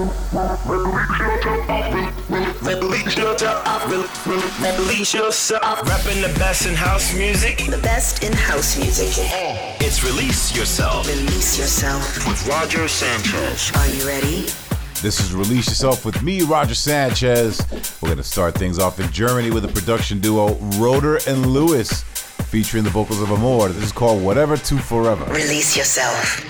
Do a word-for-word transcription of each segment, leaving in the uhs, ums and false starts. Release yourself. Reppin' the best in house music. The best in house music. It's Release Yourself. Release Yourself with Roger Sanchez. Are you ready? This is Release Yourself with me, Roger Sanchez. We're going to start things off in Germany with a production duo, Roter and Lewis, featuring the vocals of Amore. This is called Whatever to Forever. Release Yourself.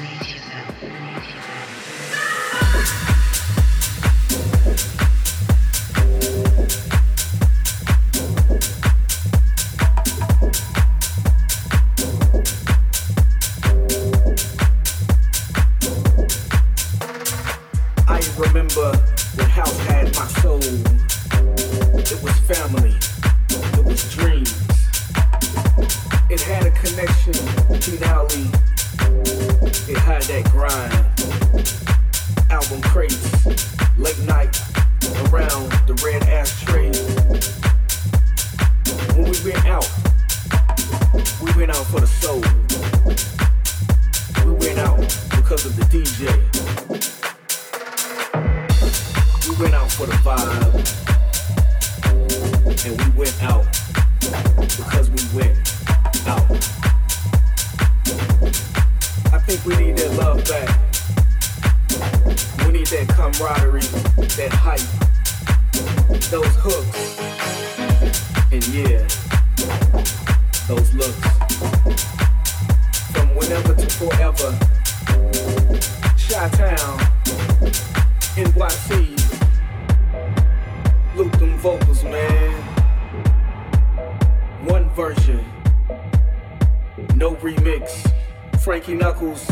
Frankie Knuckles,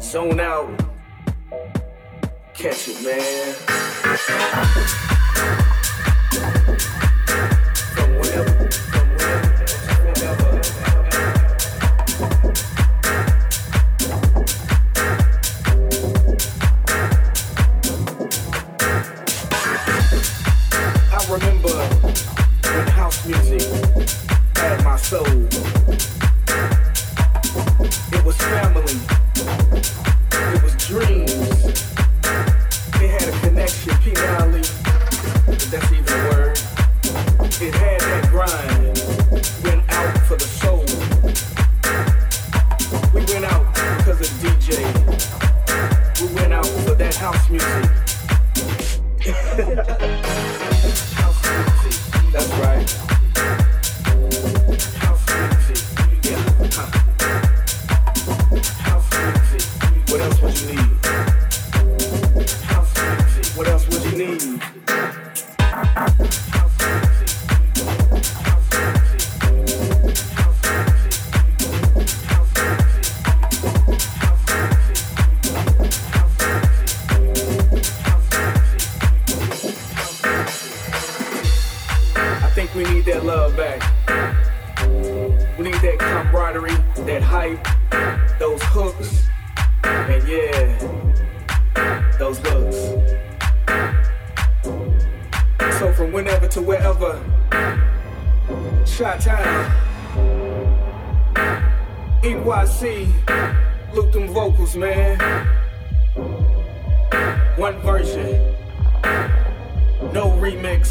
zone out. Catch it, man. From whenever, from whenever, from whenever, whenever. I remember when house music had my soul. Family, it was dreams, it had a connection, penally, if that's even a word, it had that grind, went out for the soul, we went out because of D J, we went out for that house music, house music, that's right. Man, one version, no remix.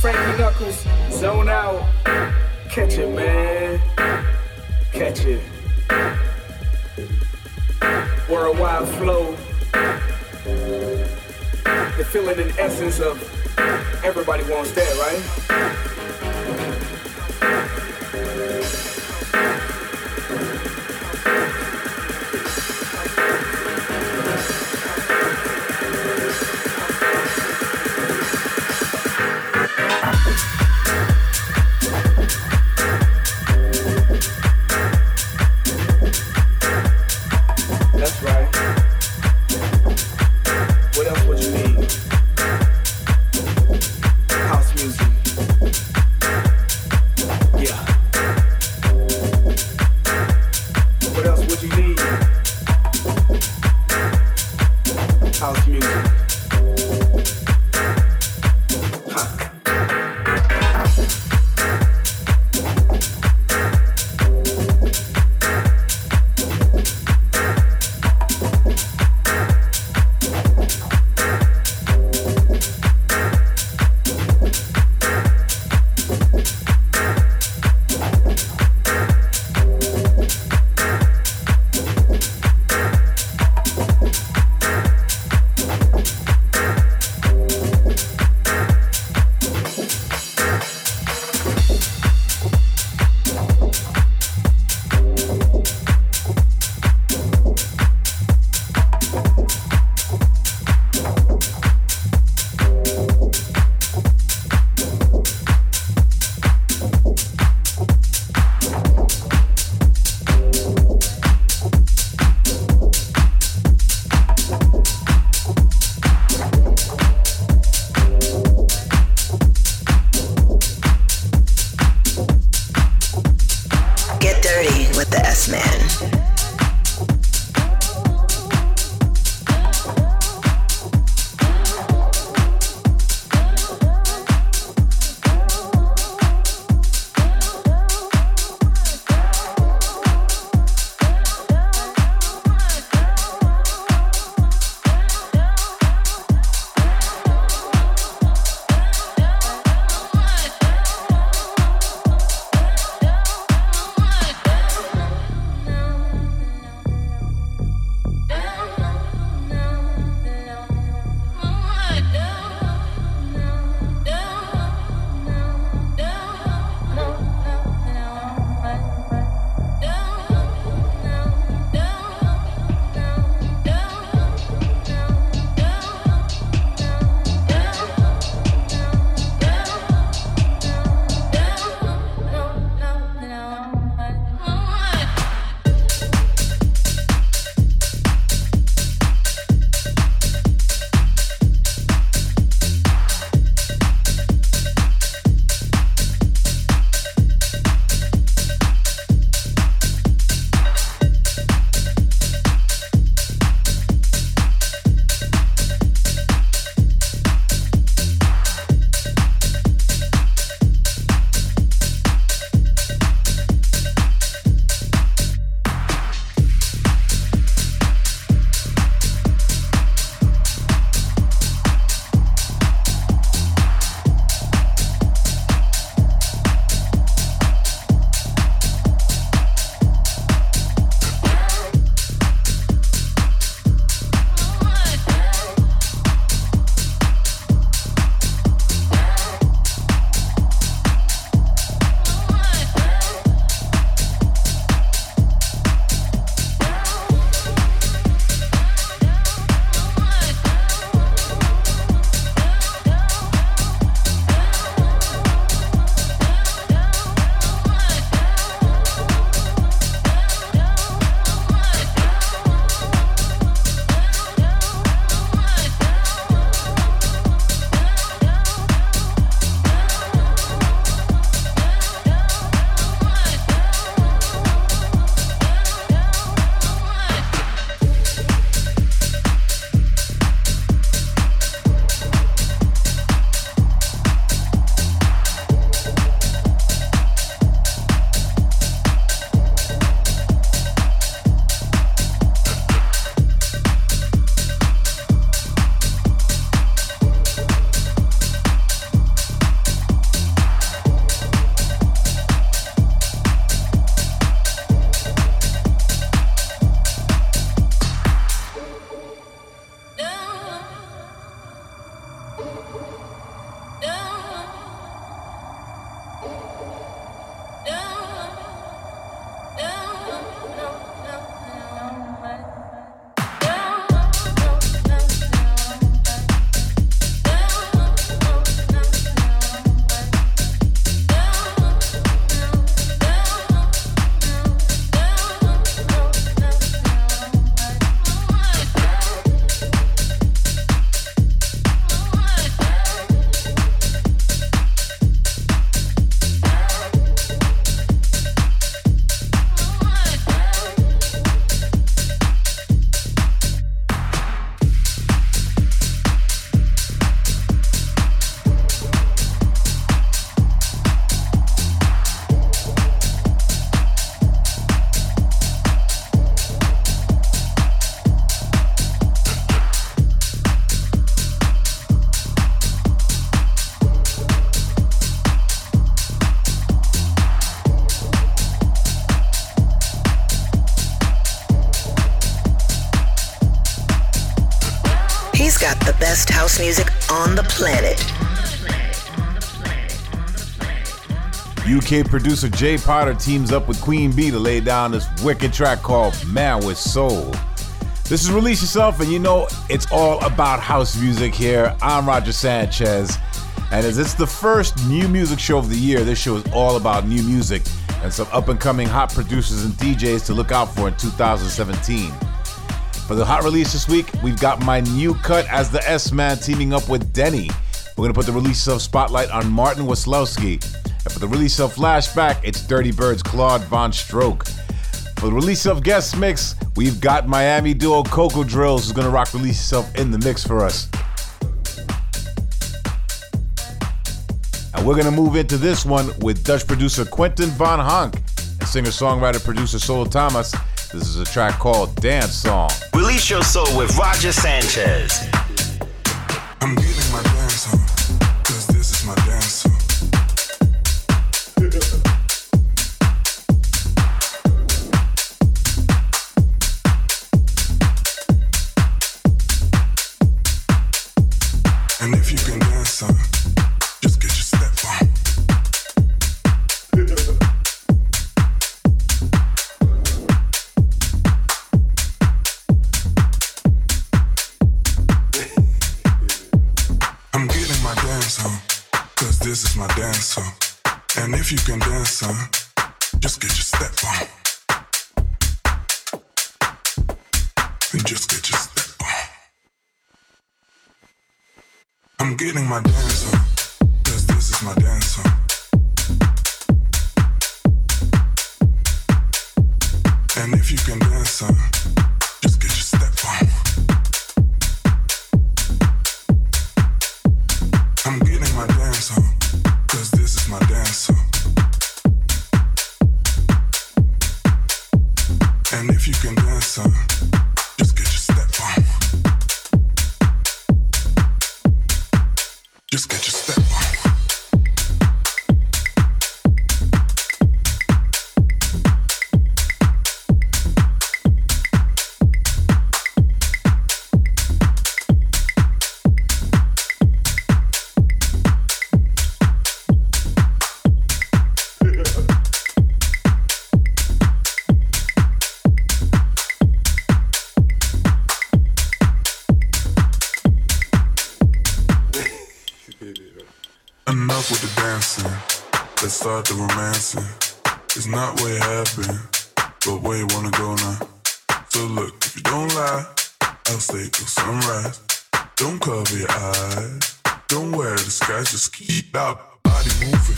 Frankie Knuckles, zone out. Catch it, man. Catch it. Worldwide flow. The feeling and essence of everybody wants that, right? got the best house music on the planet. U K producer Jay Potter teams up with Queen B to lay down this wicked track called Man With Soul. This is Release Yourself, and you know it's all about house music here. I'm Roger Sanchez, and as it's the first new music show of the year, this show is all about new music and some up-and-coming hot producers and D Js to look out for in two thousand seventeen. For the hot release this week, we've got my new cut as the S-Man teaming up with Denny. We're going to put the Release Yourself spotlight on Martin Waslowski. And for the Release Yourself flashback, it's Dirty Bird's Claude Von Stroke. For the Release Yourself guest mix, we've got Miami duo Coco Drills who's going to rock Release Yourself in the mix for us. And we're going to move into this one with Dutch producer Quentin Von Honk and singer-songwriter-producer Solo Thomas. This is a track called Dance Song. Release Your Soul with Roger Sanchez. I'm getting my dance on, because this is my dance on. And if you can dance some, just get your step on. I'm getting my dance on, cause this is my dance on. And if you can dance some, just get your step on. And just get your step on. I'm getting my dance on, cause this is my dance on. And if you can dance on, just get your step on. I'm getting my dance on, cause this is my dance on. And if you can dance on, just get your step on. Just get your step on. Enough with the dancing, let's start the romancing. It's not where it happened, but where you wanna go now. So look, if you don't lie, I'll stay till sunrise. Don't cover your eyes, don't wear the disguise, just keep our body moving.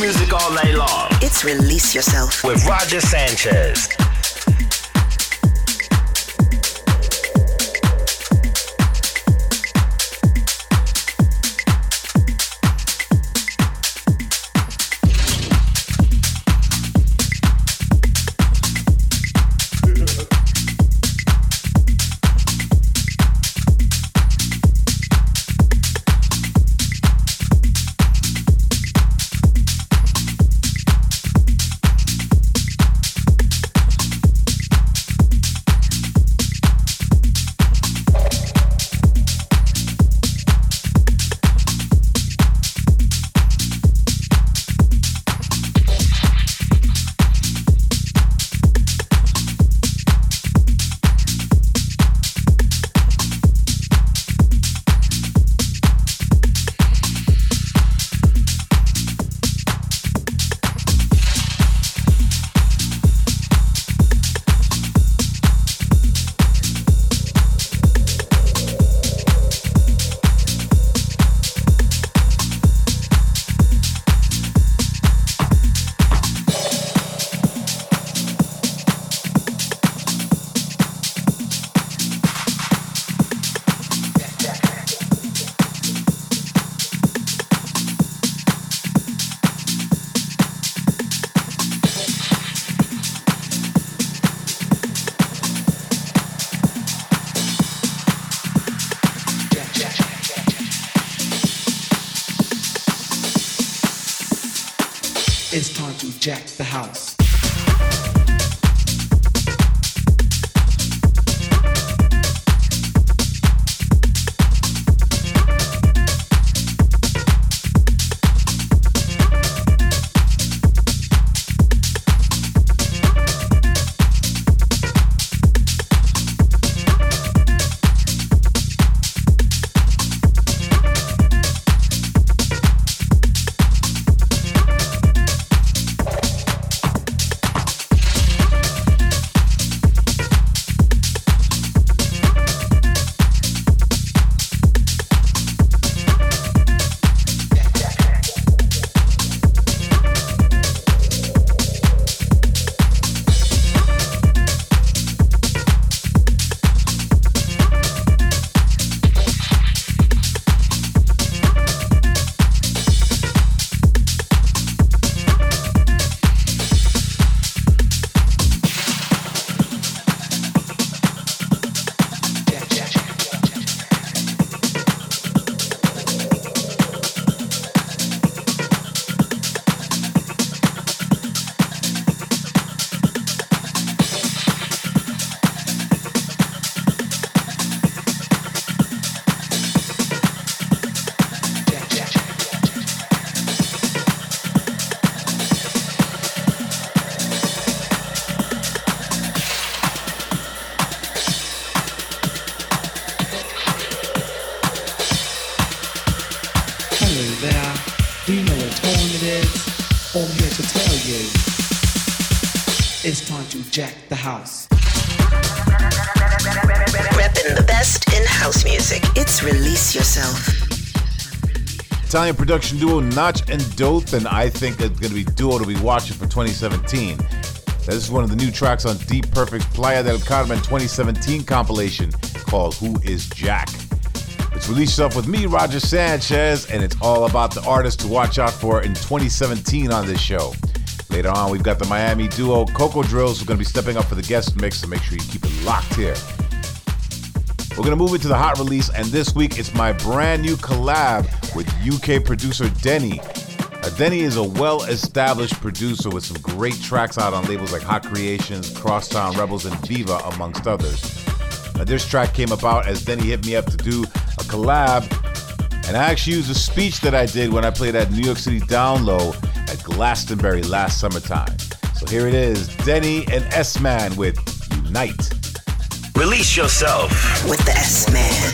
Music all night long. It's Release Yourself with Roger Sanchez. It's time to jack the house. Jack the house. Reppin' the best in house music. It's Release Yourself. Italian production duo Notch and Dothan, I think, is going to be duo to be watching for twenty seventeen. This is one of the new tracks on Deep Perfect's Playa del Carmen twenty seventeen compilation called Who Is Jack? It's Release Yourself with me, Roger Sanchez, and it's all about the artist to watch out for in twenty seventeen on this show. Later on, we've got the Miami duo Coco Drills who are going to be stepping up for the guest mix, so make sure you keep it locked here. We're going to move into the hot release, and this week it's my brand new collab with U K producer Denny. Now, Denny is a well-established producer with some great tracks out on labels like Hot Creations, Crosstown Rebels, and Viva, amongst others. Now, this track came about as Denny hit me up to do a collab, and I actually used a speech that I did when I played at New York City Down Low at Glastonbury last summertime. So here it is, Denny and S-Man with Unite. Release Yourself with the S-Man.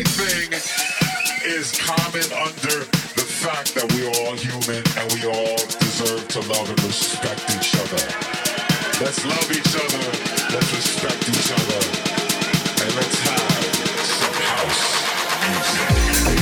everything is common under the fact that we're all human and we all deserve to love and respect each other. Let's love each other, let's respect each other, and let's have some house music.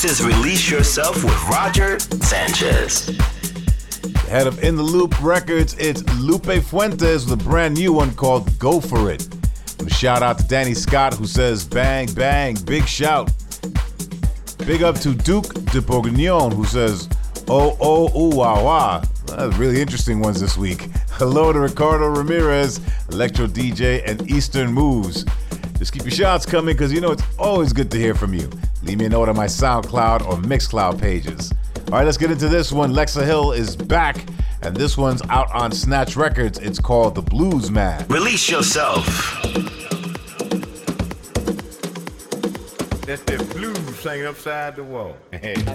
This is Release Yourself with Roger Sanchez. Head of In The Loop Records, it's Lupe Fuentes with a brand new one called Go For It. A shout out to Danny Scott who says, bang, bang, big shout. Big up to Duke de Bourguignon who says, oh, oh, ooh, wah, wah. That's really interesting ones this week. Hello to Ricardo Ramirez, Electro D J, and Eastern Moves. Just keep your shots coming because you know it's always good to hear from you. Leave me a note on my SoundCloud or Mixcloud pages. All right, let's get into this one. Lexa Hill is back, and this one's out on Snatch Records. It's called The Blues Man. Release yourself. That's the blues hanging upside the wall. Hanging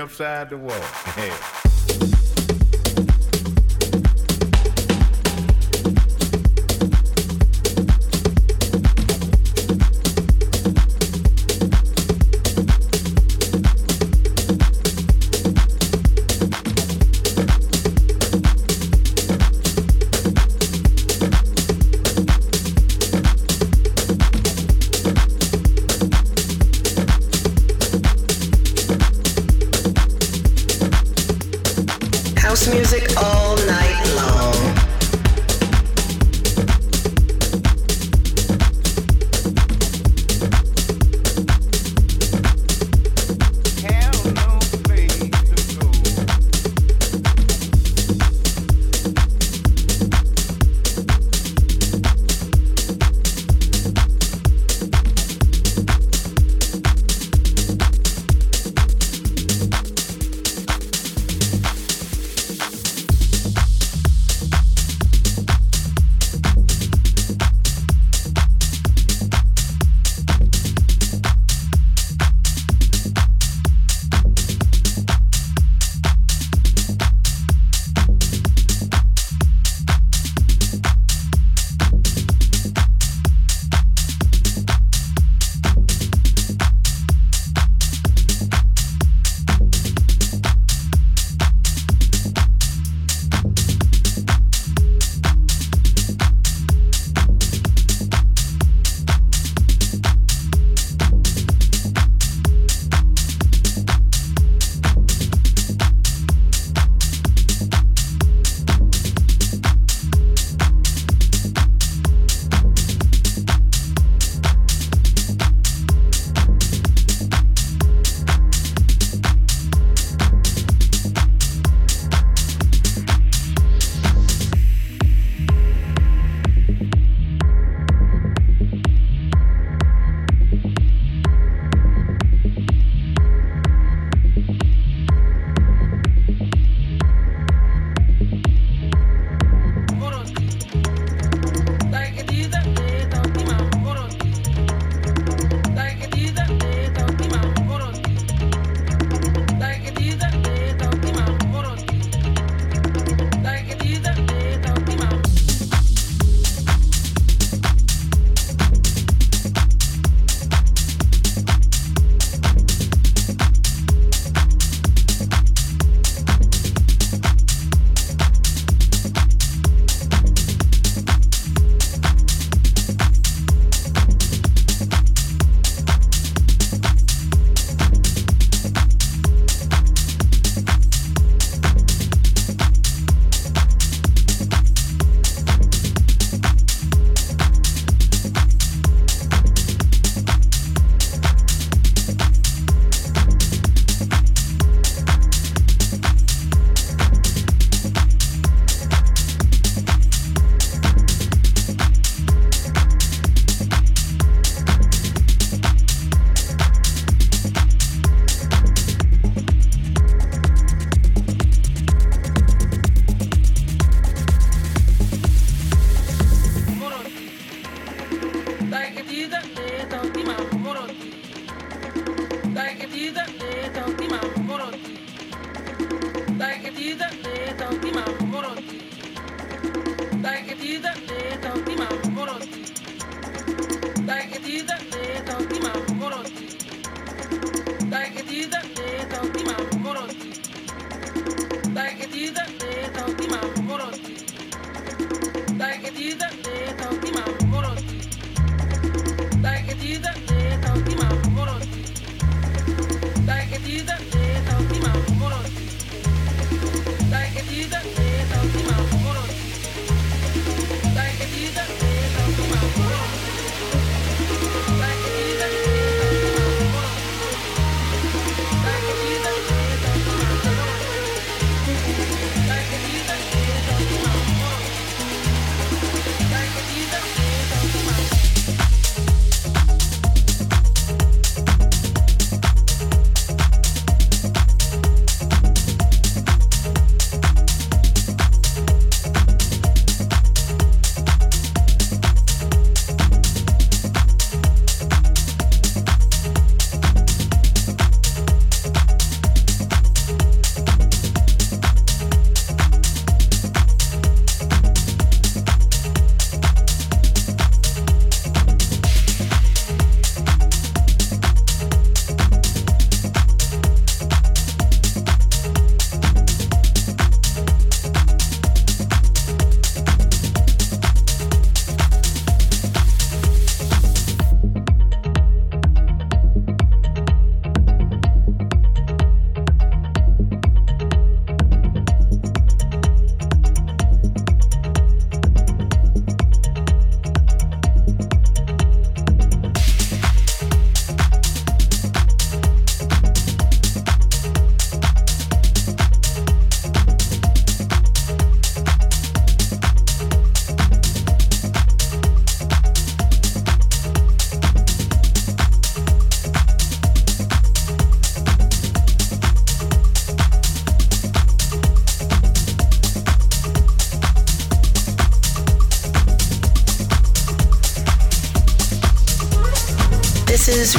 upside the wall. music all night long.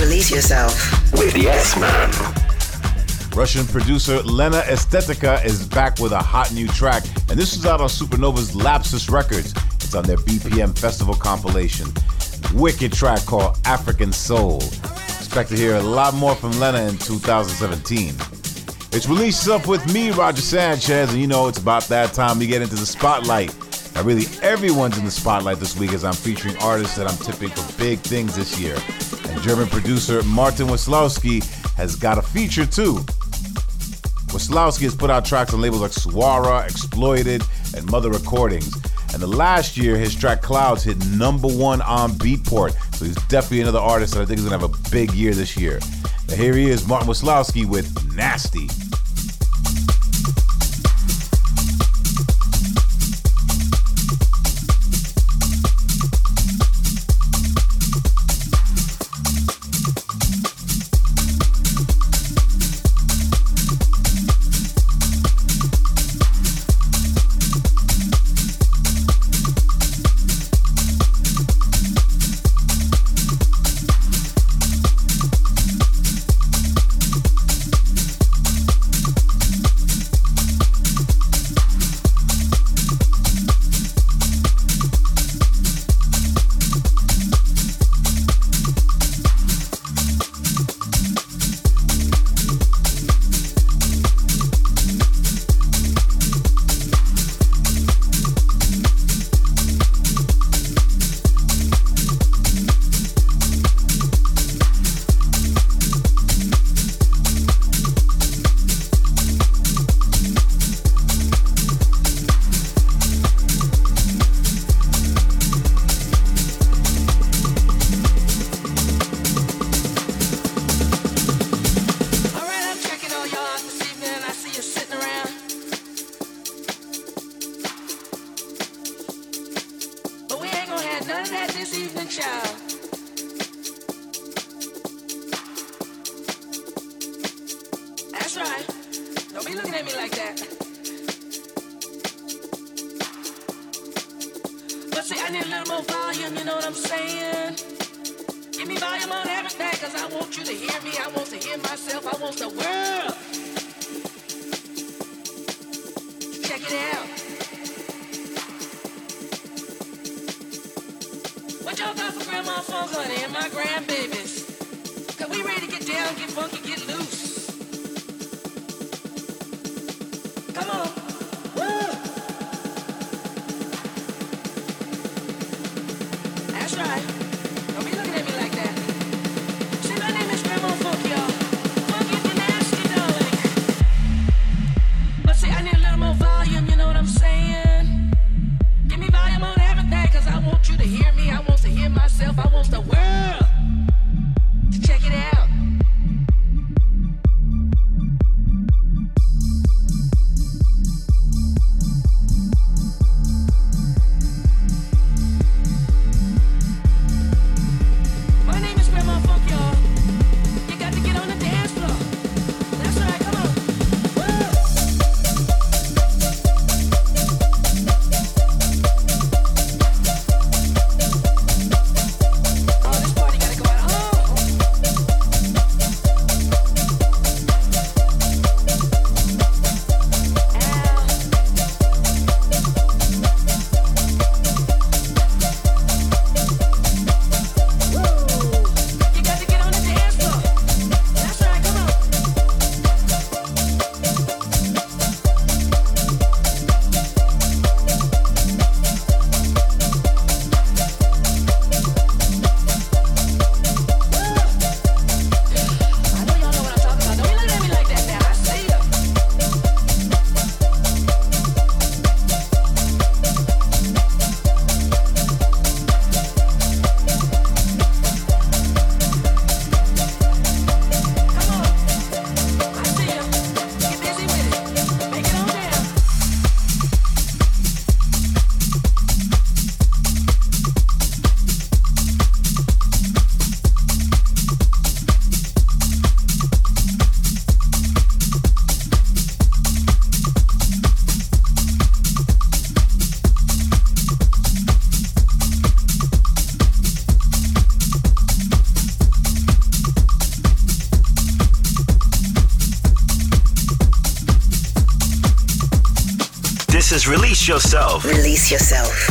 Release Yourself with the S-Man. Russian producer Lena Estetica is back with a hot new track, and this is out on Supernova's Lapsus Records. It's on their B P M Festival compilation. Wicked track called African Soul. Expect to hear a lot more from Lena in two thousand seventeen. It's Release Yourself with me, Roger Sanchez, and you know it's about that time we get into the spotlight. Now really everyone's in the spotlight this week as I'm featuring artists that I'm tipping for big things this year. And German producer Martin Waslowski has got a feature too. Waslowski has put out tracks on labels like Suara, Exploited, and Mother Recordings. And the last year his track Clouds hit number one on Beatport. So he's definitely another artist that I think is going to have a big year this year. Now here he is, Martin Waslowski with Nasty. I want the world to check it out. is Release Yourself. Release Yourself.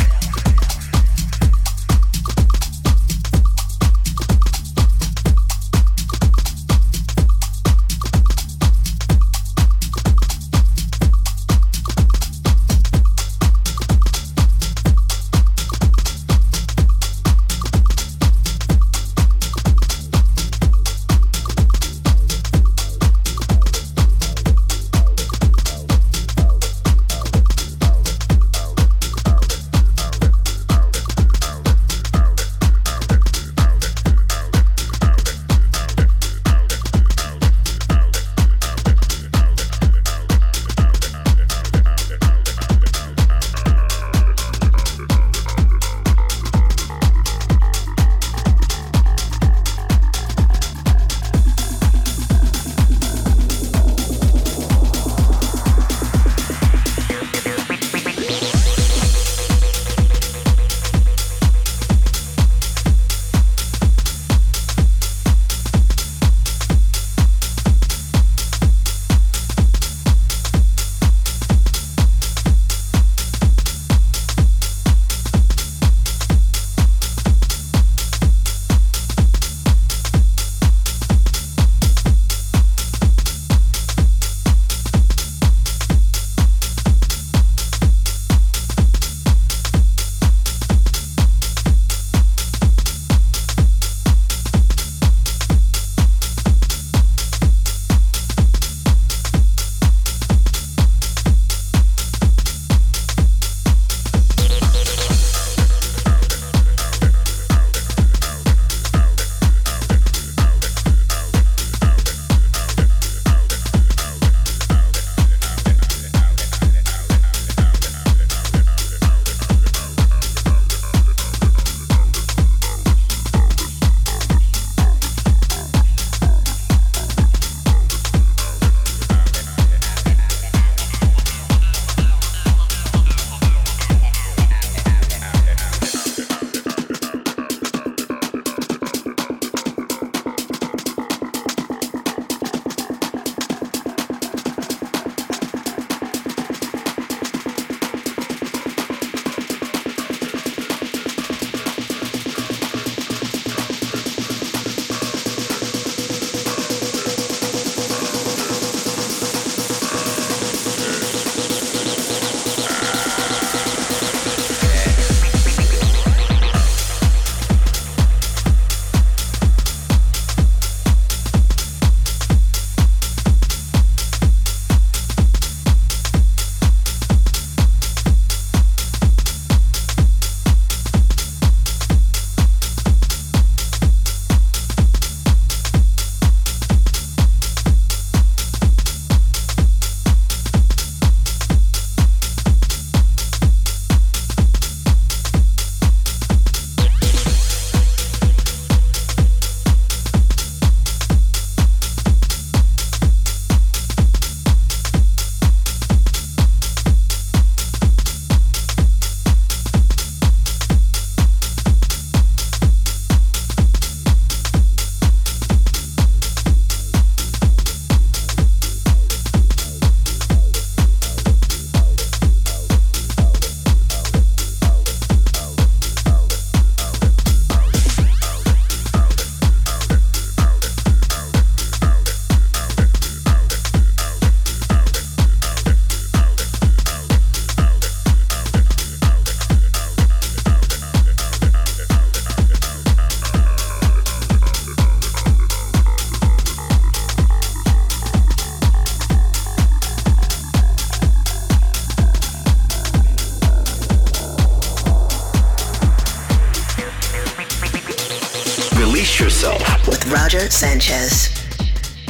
Sanchez.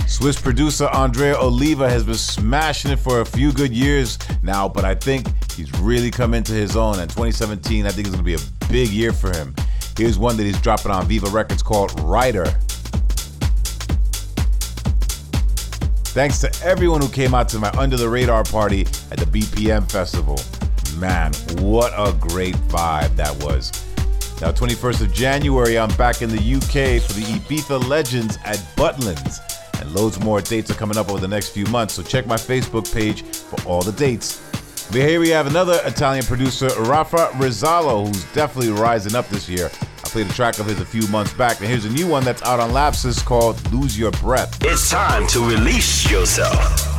Swiss producer Andrea Oliva has been smashing it for a few good years now, but I think he's really come into his own, and twenty seventeen I think is going to be a big year for him. Here's one that he's dropping on Viva Records called Rider. Thanks to everyone who came out to my Under the Radar party at the B P M Festival. Man, what a great vibe that was. Now, twenty-first of January, I'm back in the U K for the Ibiza Legends at Butlins. And loads more dates are coming up over the next few months, so check my Facebook page for all the dates. But here we have another Italian producer, Rafa Rizzallo, who's definitely rising up this year. I played a track of his a few months back, and here's a new one that's out on Lapsus called Lose Your Breath. It's time to release yourself.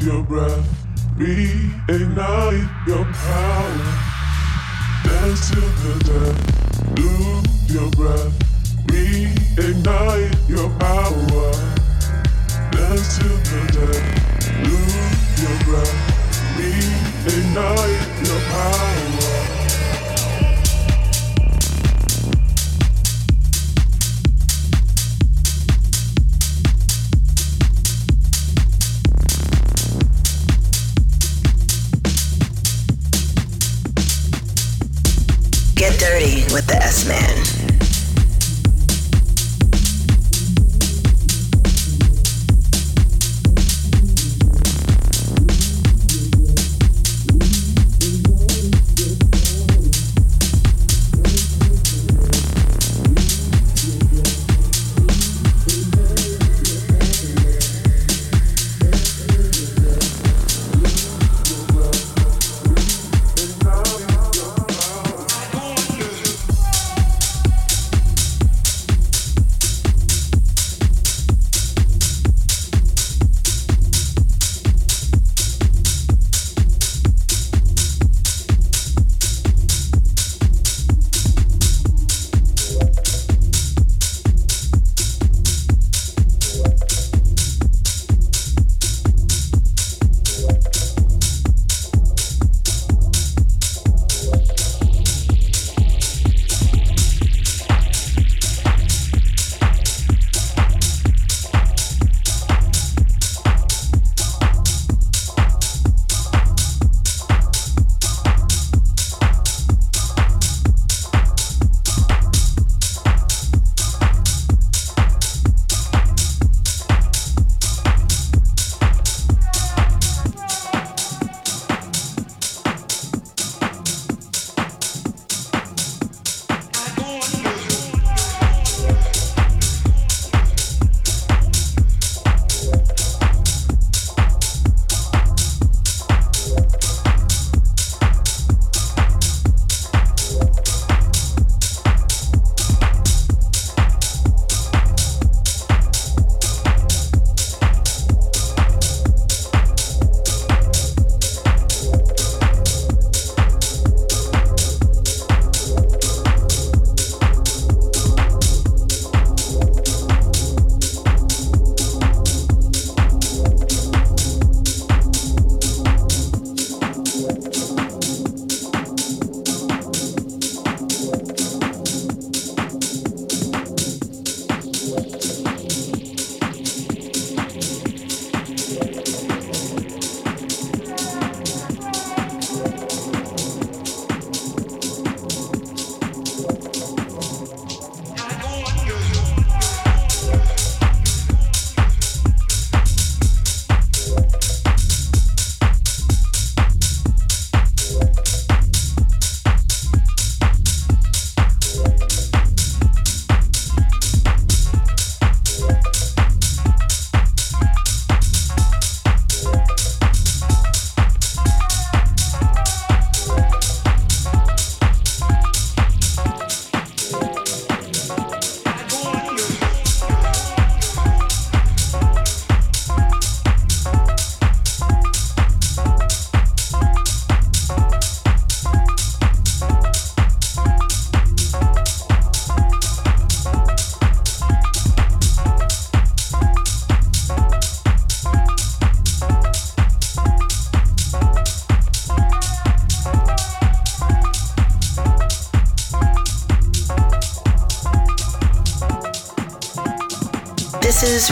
Your breath, reignite your power. into the death. Lose your breath. Reignite your power. Dance to the death. Lose your breath. Reignite your power. Get dirty with the S-Man.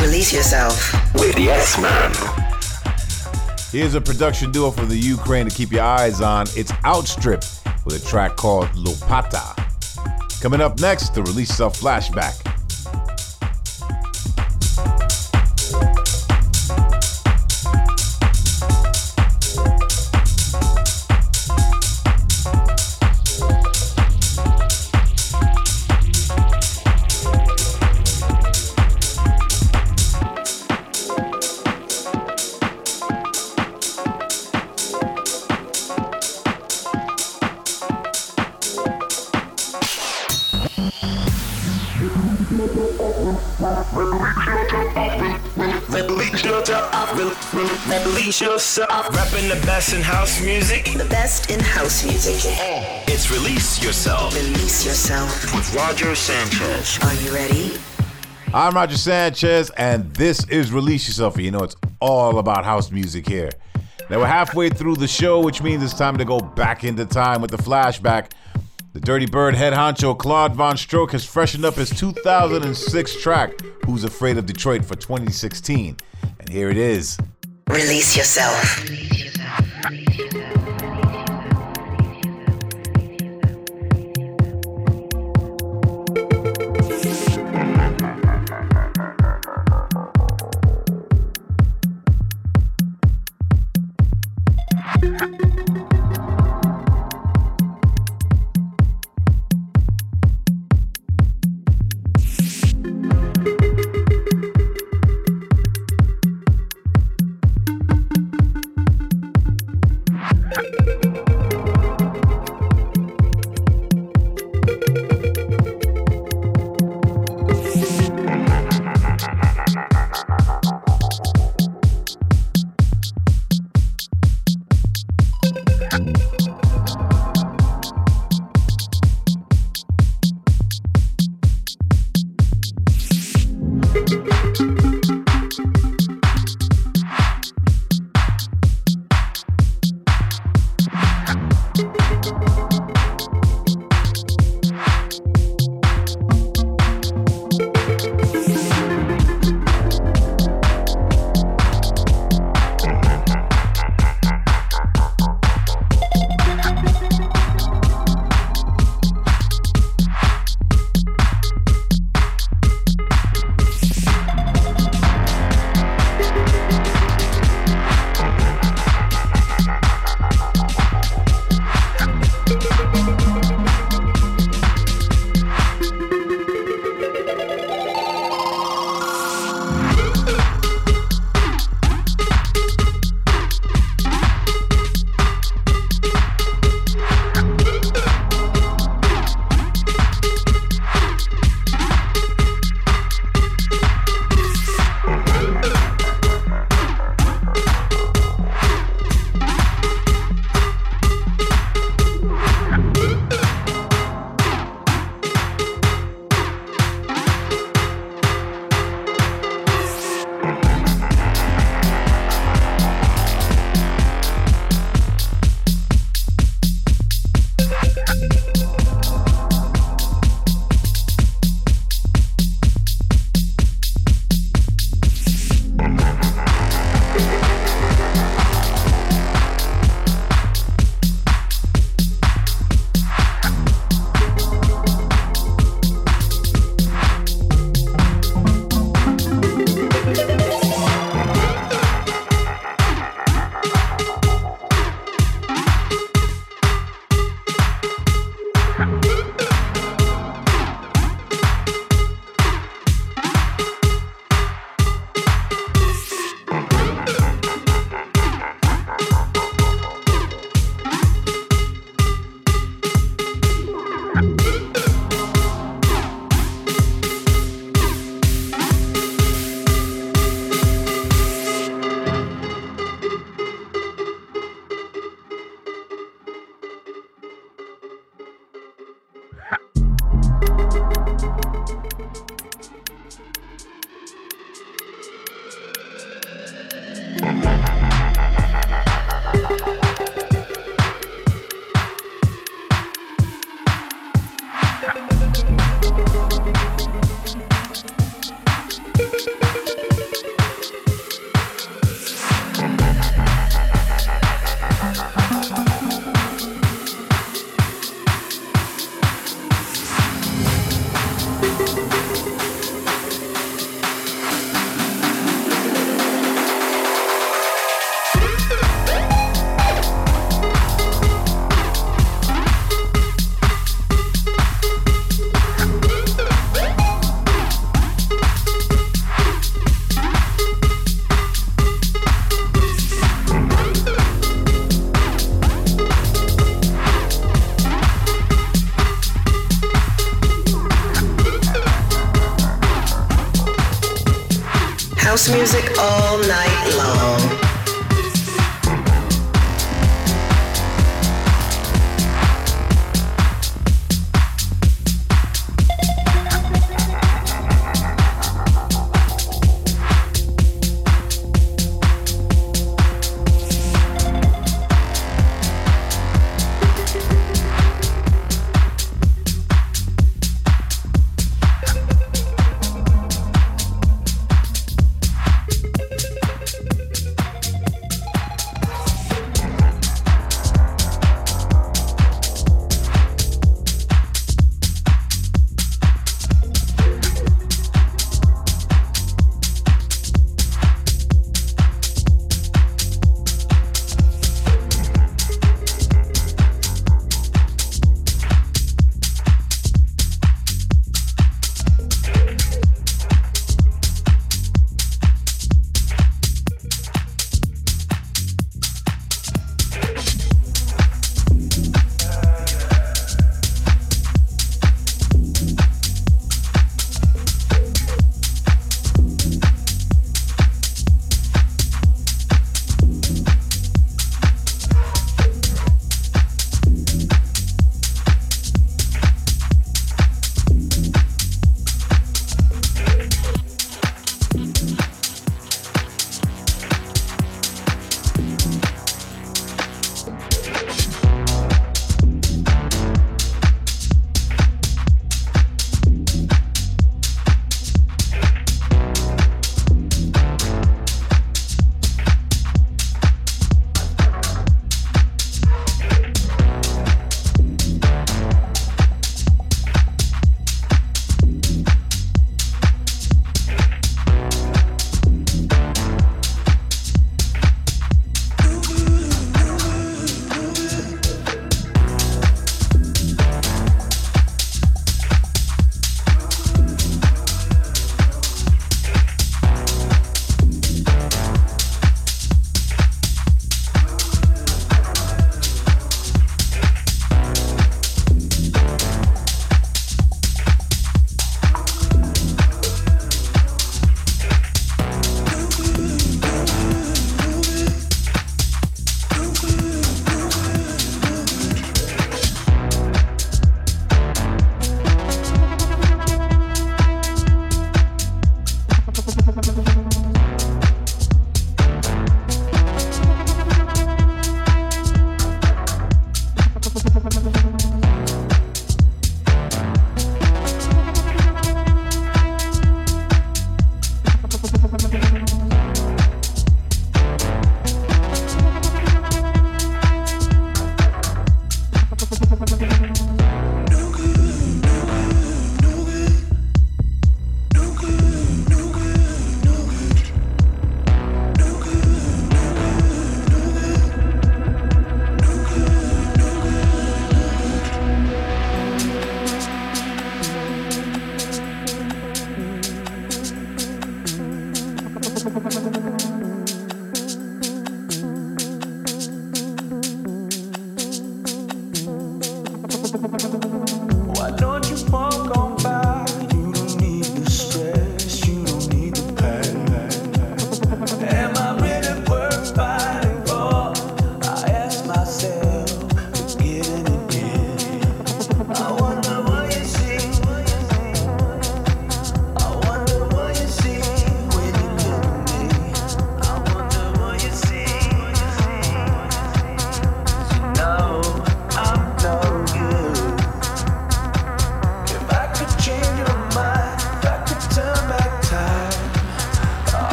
Release yourself with the S-Man. Here's a production duo from the Ukraine to keep your eyes on. It's Outstrip with a track called Lopata. Coming up next, the release of Flashback. Release yourself. Rapping the best in house music. The best in house music. It's Release Yourself. Release Yourself. With Roger Sanchez. Are you ready? I'm Roger Sanchez, and this is Release Yourself. You know, it's all about house music here. Now, we're halfway through the show, which means it's time to go back into time with the flashback. The Dirty Bird head honcho, Claude Von Stroke, has freshened up his two thousand six track, Who's Afraid of Detroit, for twenty sixteen. And here it is. Release Yourself. Release yourself. Release yourself. Music all night long.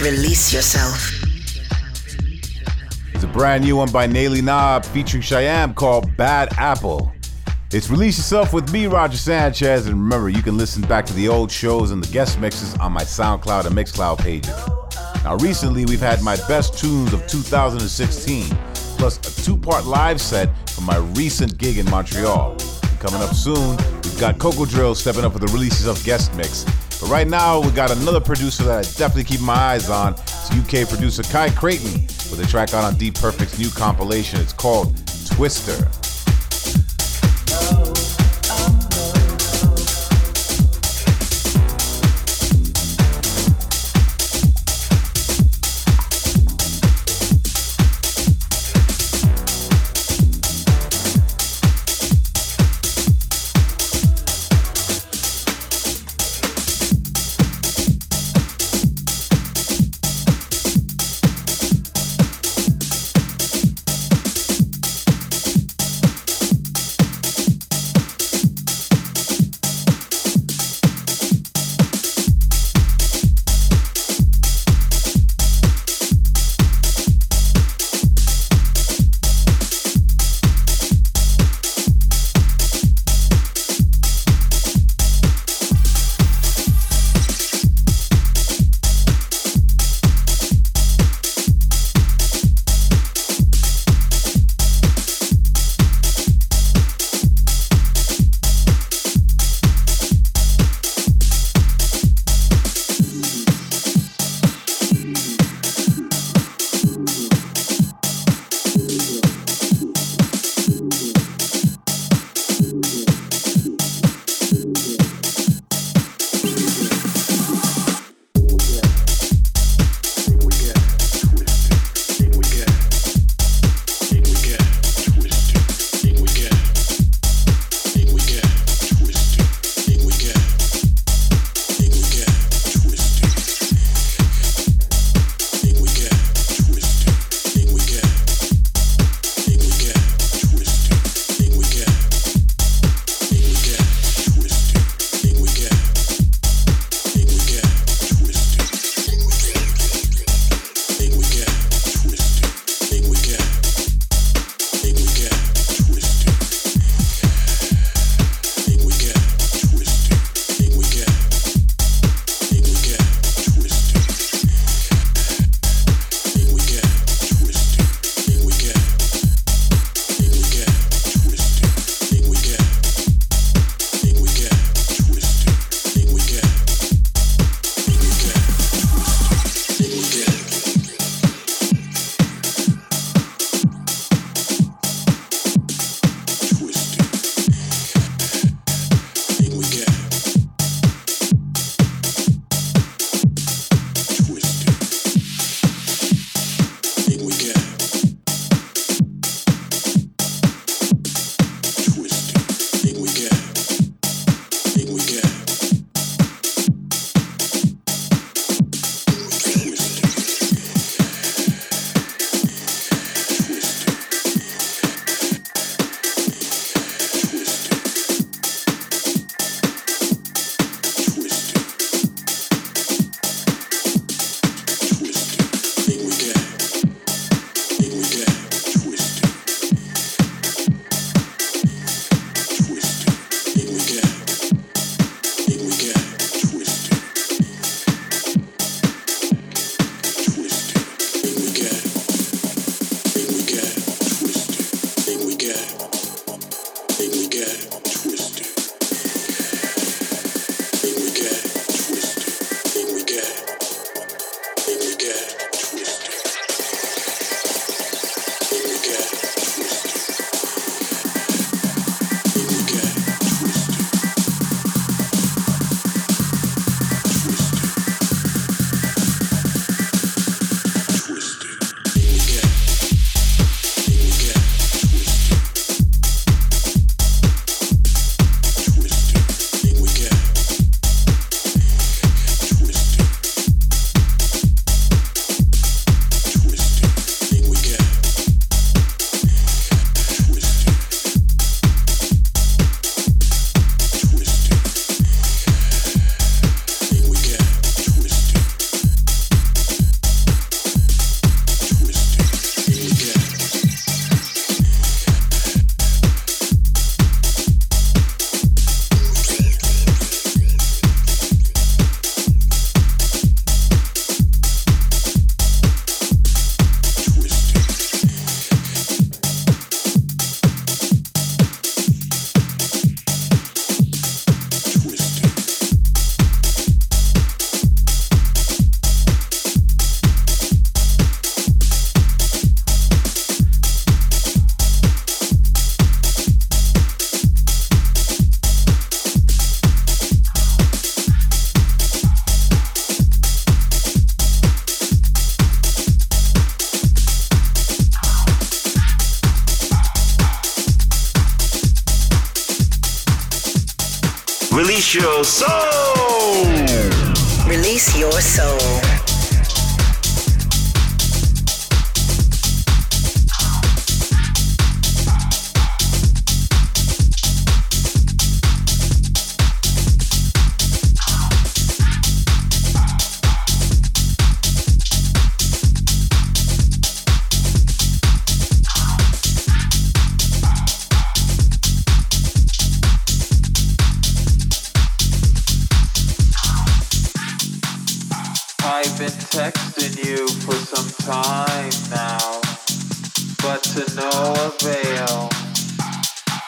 Release Yourself. It's a brand new one by Naily Nob featuring Shayam called Bad Apple. It's Release Yourself with me, Roger Sanchez. And remember, you can listen back to the old shows and the guest mixes on my SoundCloud and Mixcloud pages. Now, recently, we've had my best tunes of two thousand sixteen, plus a two-part live set from my recent gig in Montreal. And coming up soon, we've got Coco Drills stepping up with the Release Yourself guest mix. But right now, we got another producer that I definitely keep my eyes on. It's U K producer Kai Creighton with a track out on Deep Perfect's new compilation. It's called Twister. Release your soul. Release your soul. Time now, but to no avail.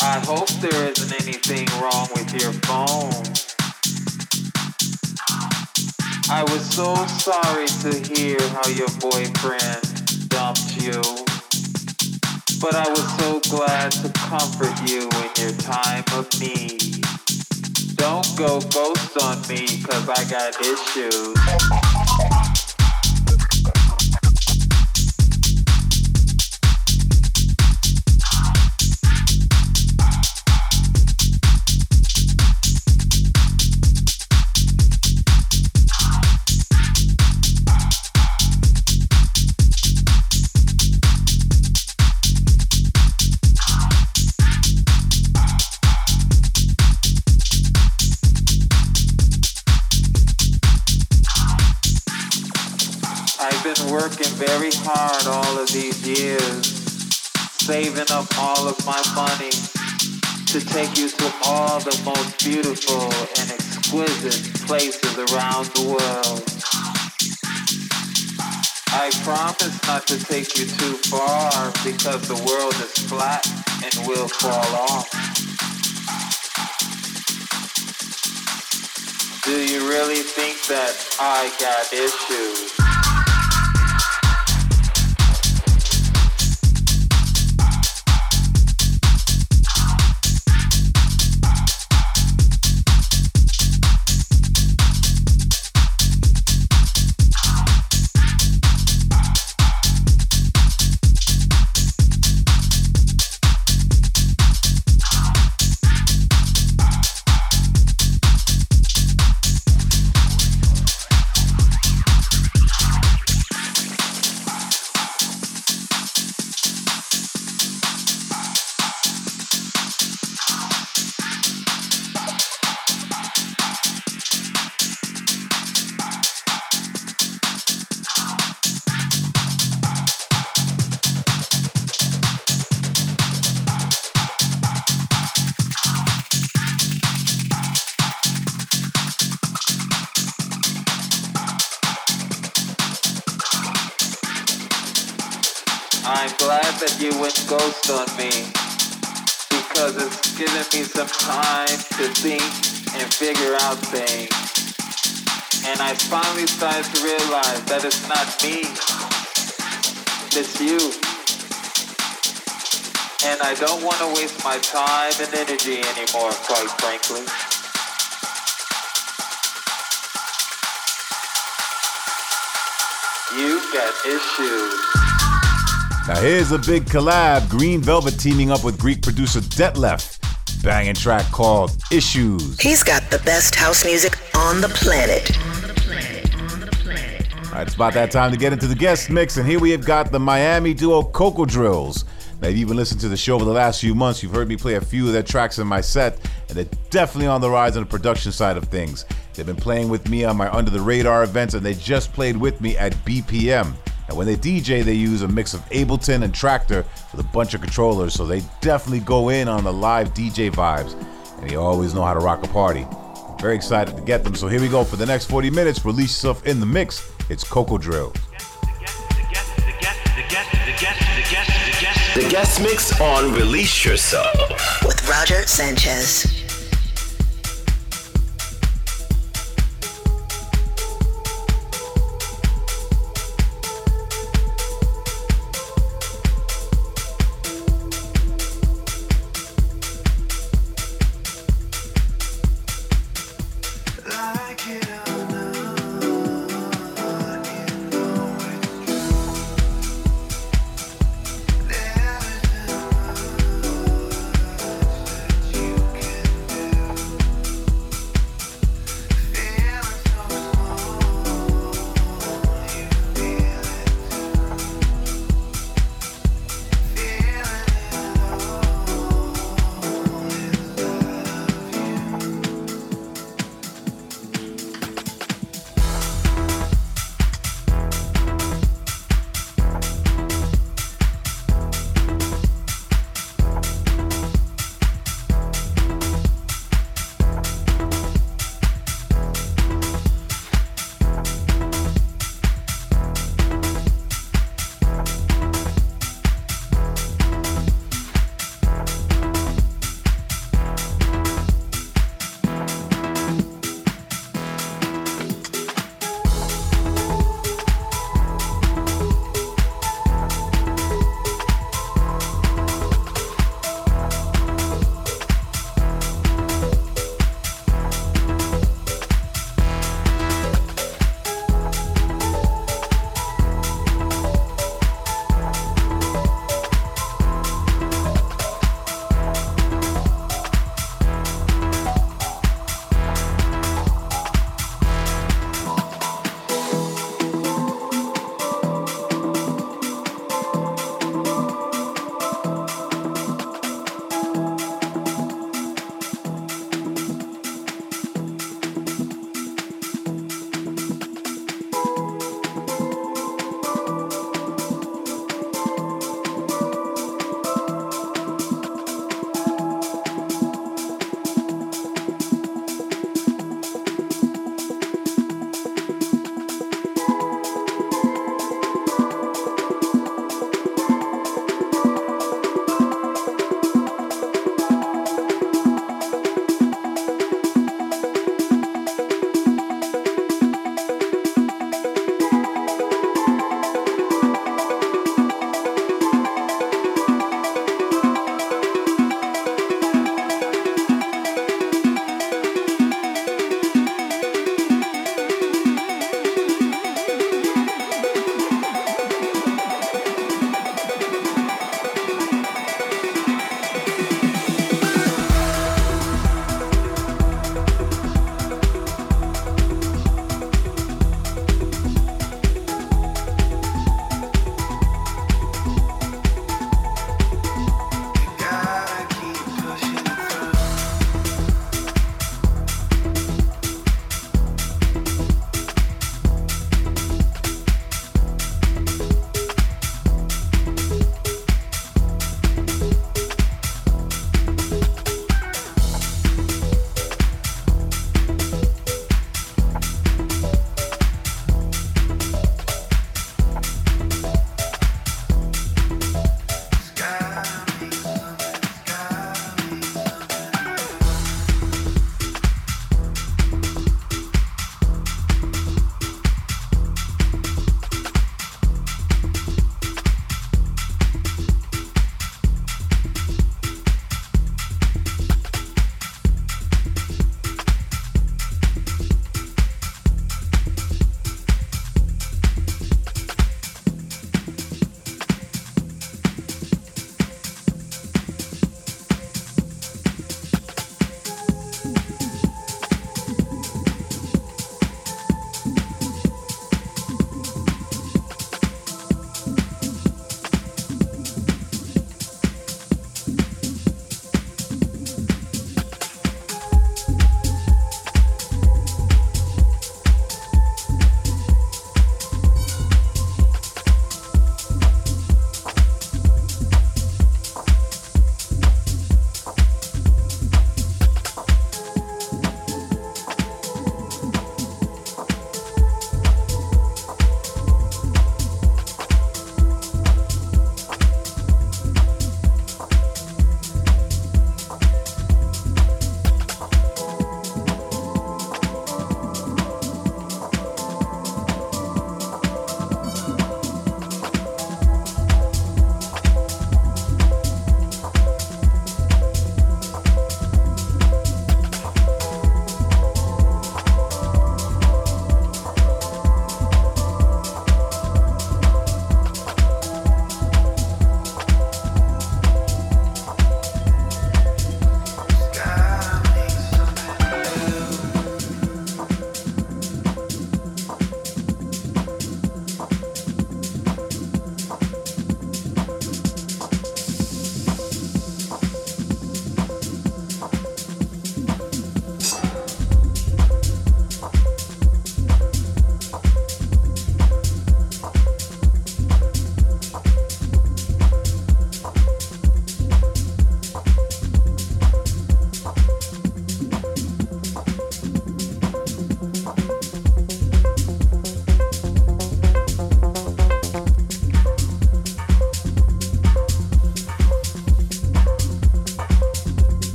I hope there isn't anything wrong with your phone. I was so sorry to hear how your boyfriend dumped you, but I was so glad to comfort you in your time of need. Don't go ghost on me, 'cause I got issues. Working very hard all of these years, saving up all of my money to take you to all the most beautiful and exquisite places around the world. I promise not to take you too far because the world is flat and will fall off. Do you really think that I got issues? I'm glad that you went ghost on me, because it's given me some time to think and figure out things. And I finally started to realize that it's not me, it's you. And I don't want to waste my time and energy anymore, quite frankly. You got issues. Now here's a big collab, Green Velvet teaming up with Greek producer Detlef. Banging track called Issues. He's got the best house music on the planet. On the planet, on the planet. All right, it's about that time to get into the guest mix, and here we have got the Miami duo Coco Drills. Now, if you've been listening to the show over the last few months, you've heard me play a few of their tracks in my set, and they're definitely on the rise on the production side of things. They've been playing with me on my Under the Radar events, and they just played with me at B P M. And when they D J, they use a mix of Ableton and Traktor with a bunch of controllers, so they definitely go in on the live D J vibes, and they always know how to rock a party. I'm very excited to get them, so here we go for the next forty minutes. Release yourself in the mix. It's Coco Drill. The guest mix on Release Yourself with Roger Sanchez.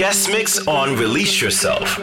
guest mix on Release Yourself.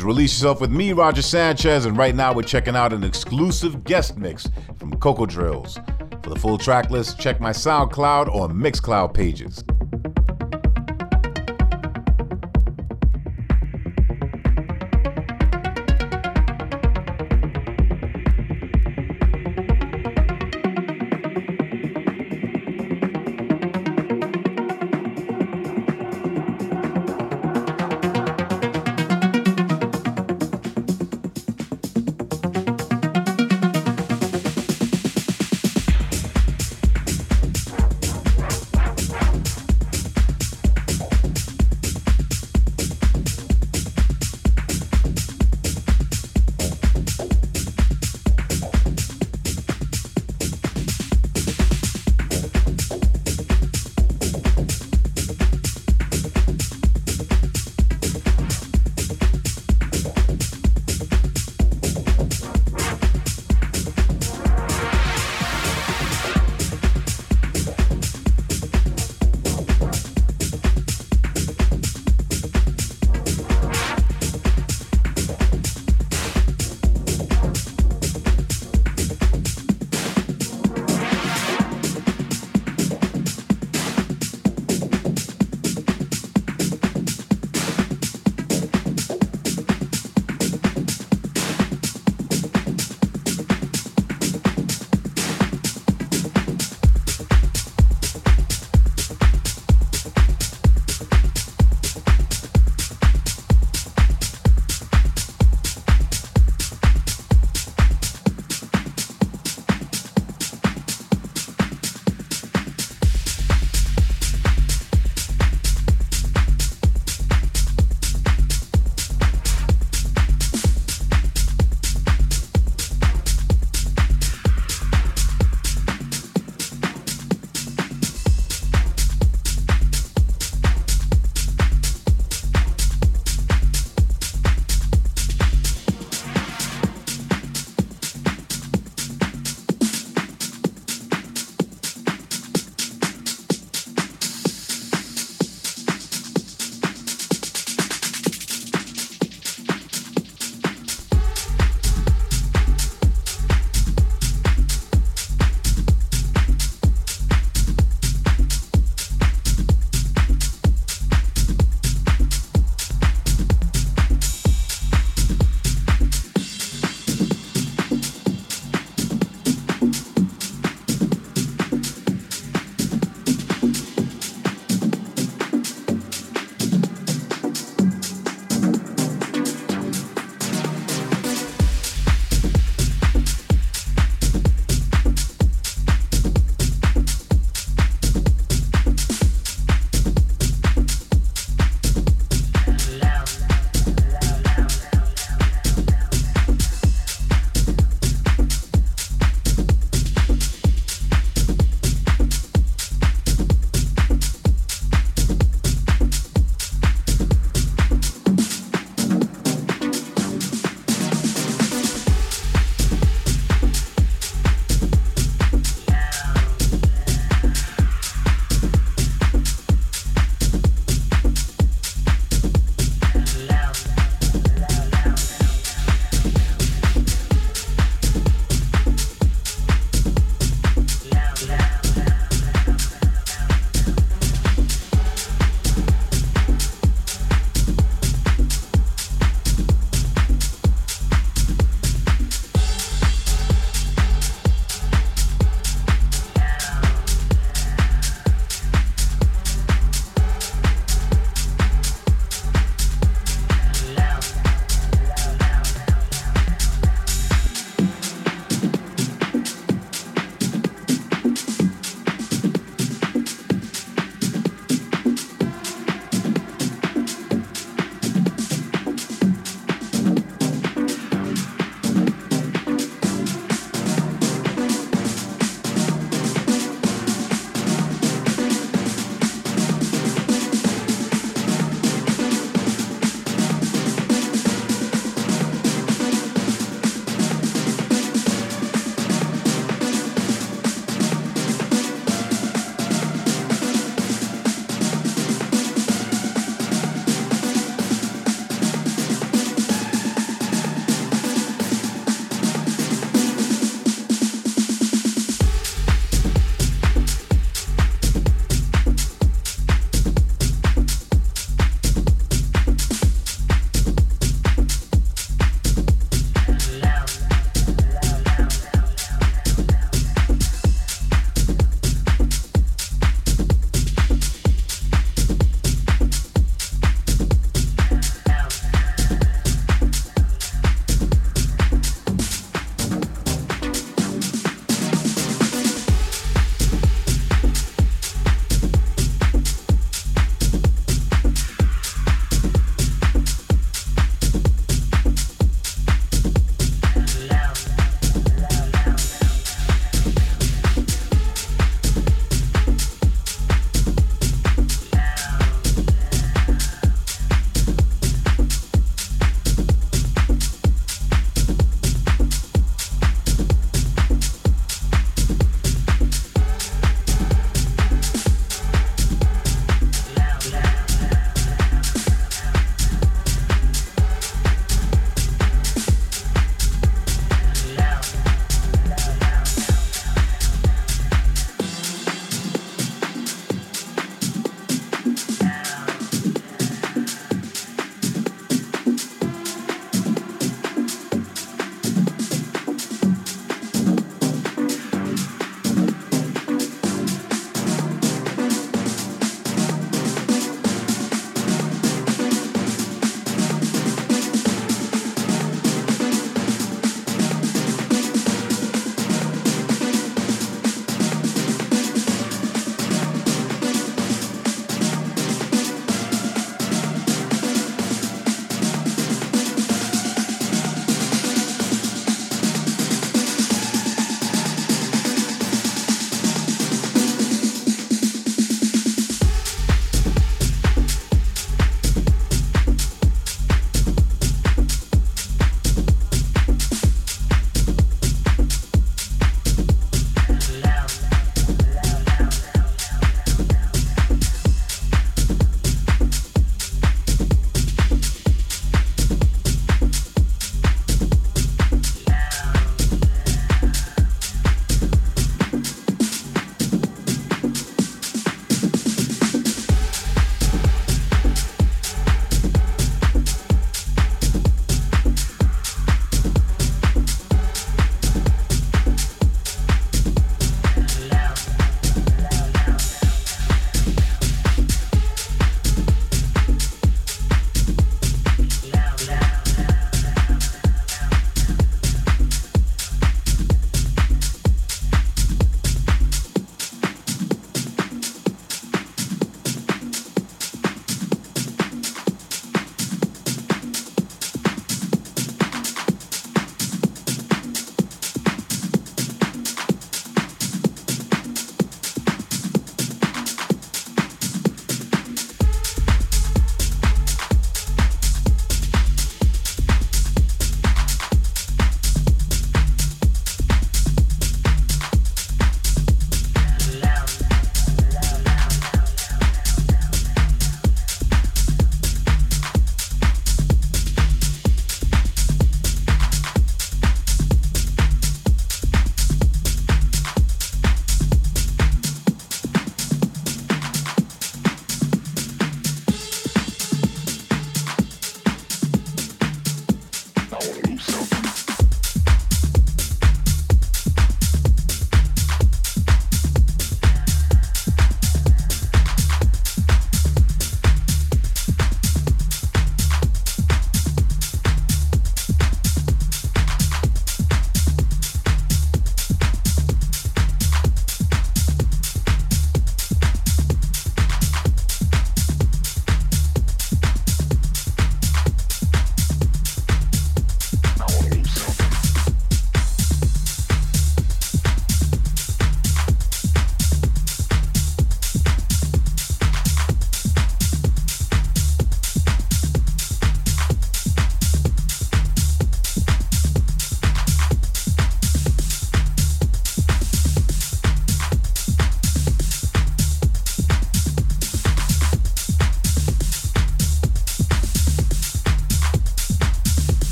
is Release Yourself with me, Roger Sanchez, and right now we're checking out an exclusive guest mix from Coco Drills. For the full track list, check my SoundCloud or Mixcloud pages.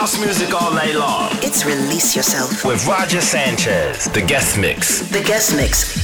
house music all night long. It's Release Yourself with Roger Sanchez. The guest mix. The guest mix.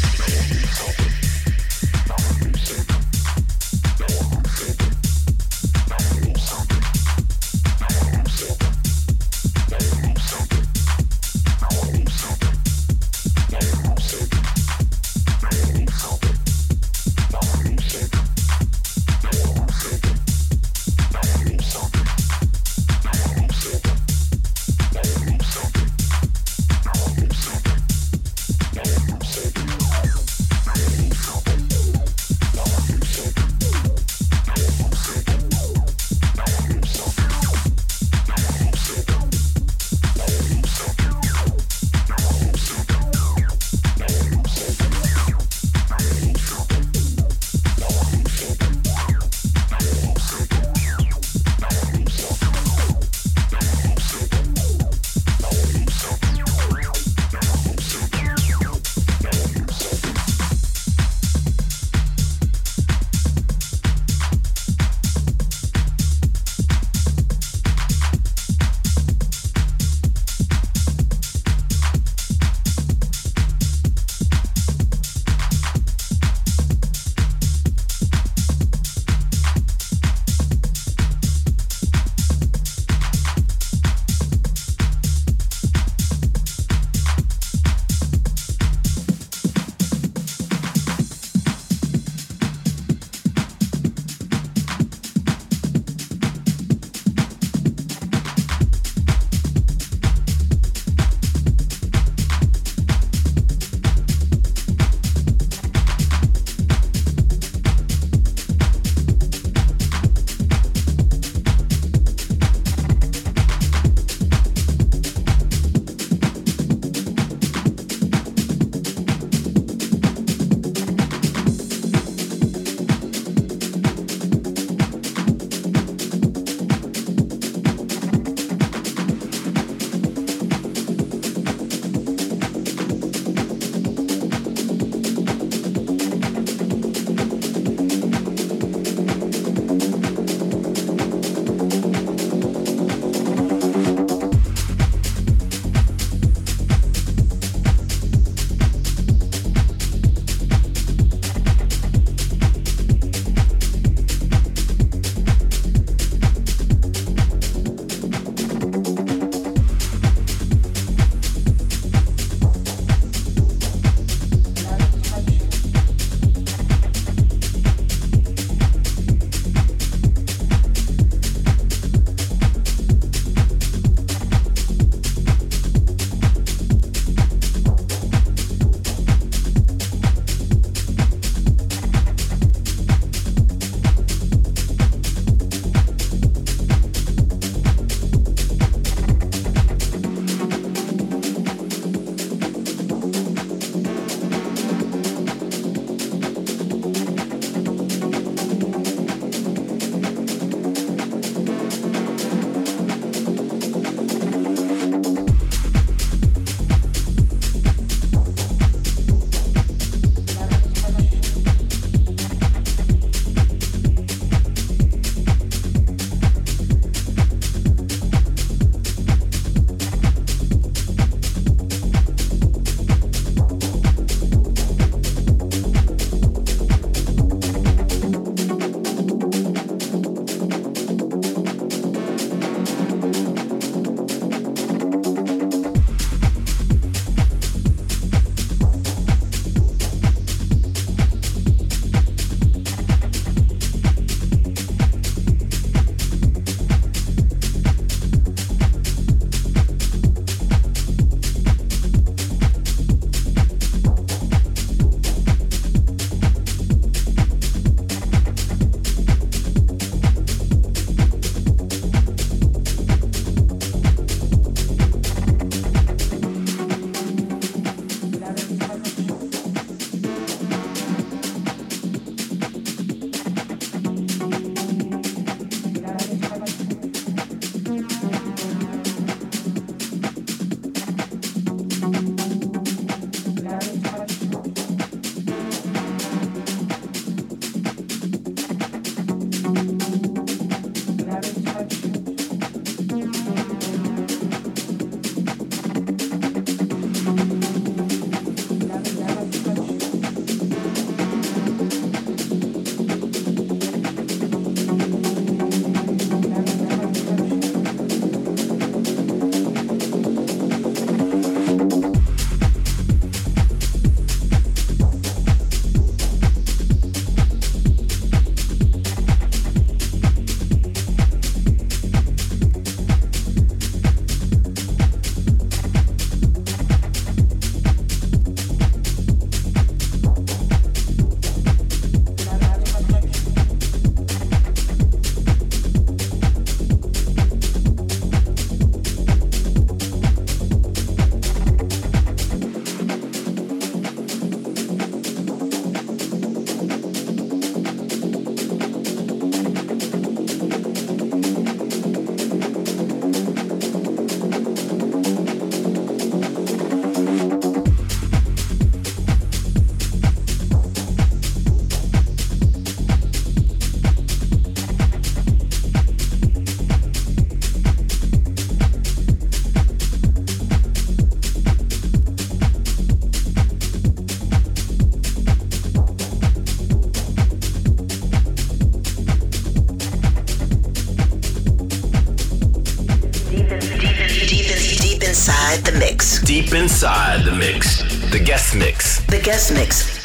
inside the mix. Deep inside the mix. The guest mix. The guest mix.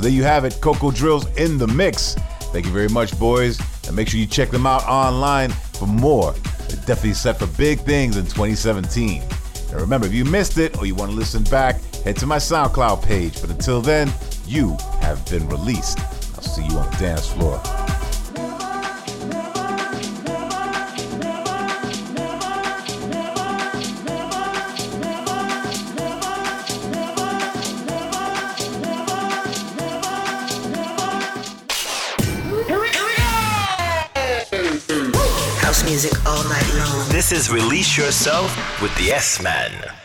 There you have it, Coco Drills in the mix. Thank you very much, boys, and make sure you check them out online for more. They're definitely set for big things in twenty seventeen. And remember, if you missed it or you want to listen back, head to my SoundCloud page. But until then, you have been released. I'll see you on the dance floor. Music all night long. This is Release Yourself with the S-Man.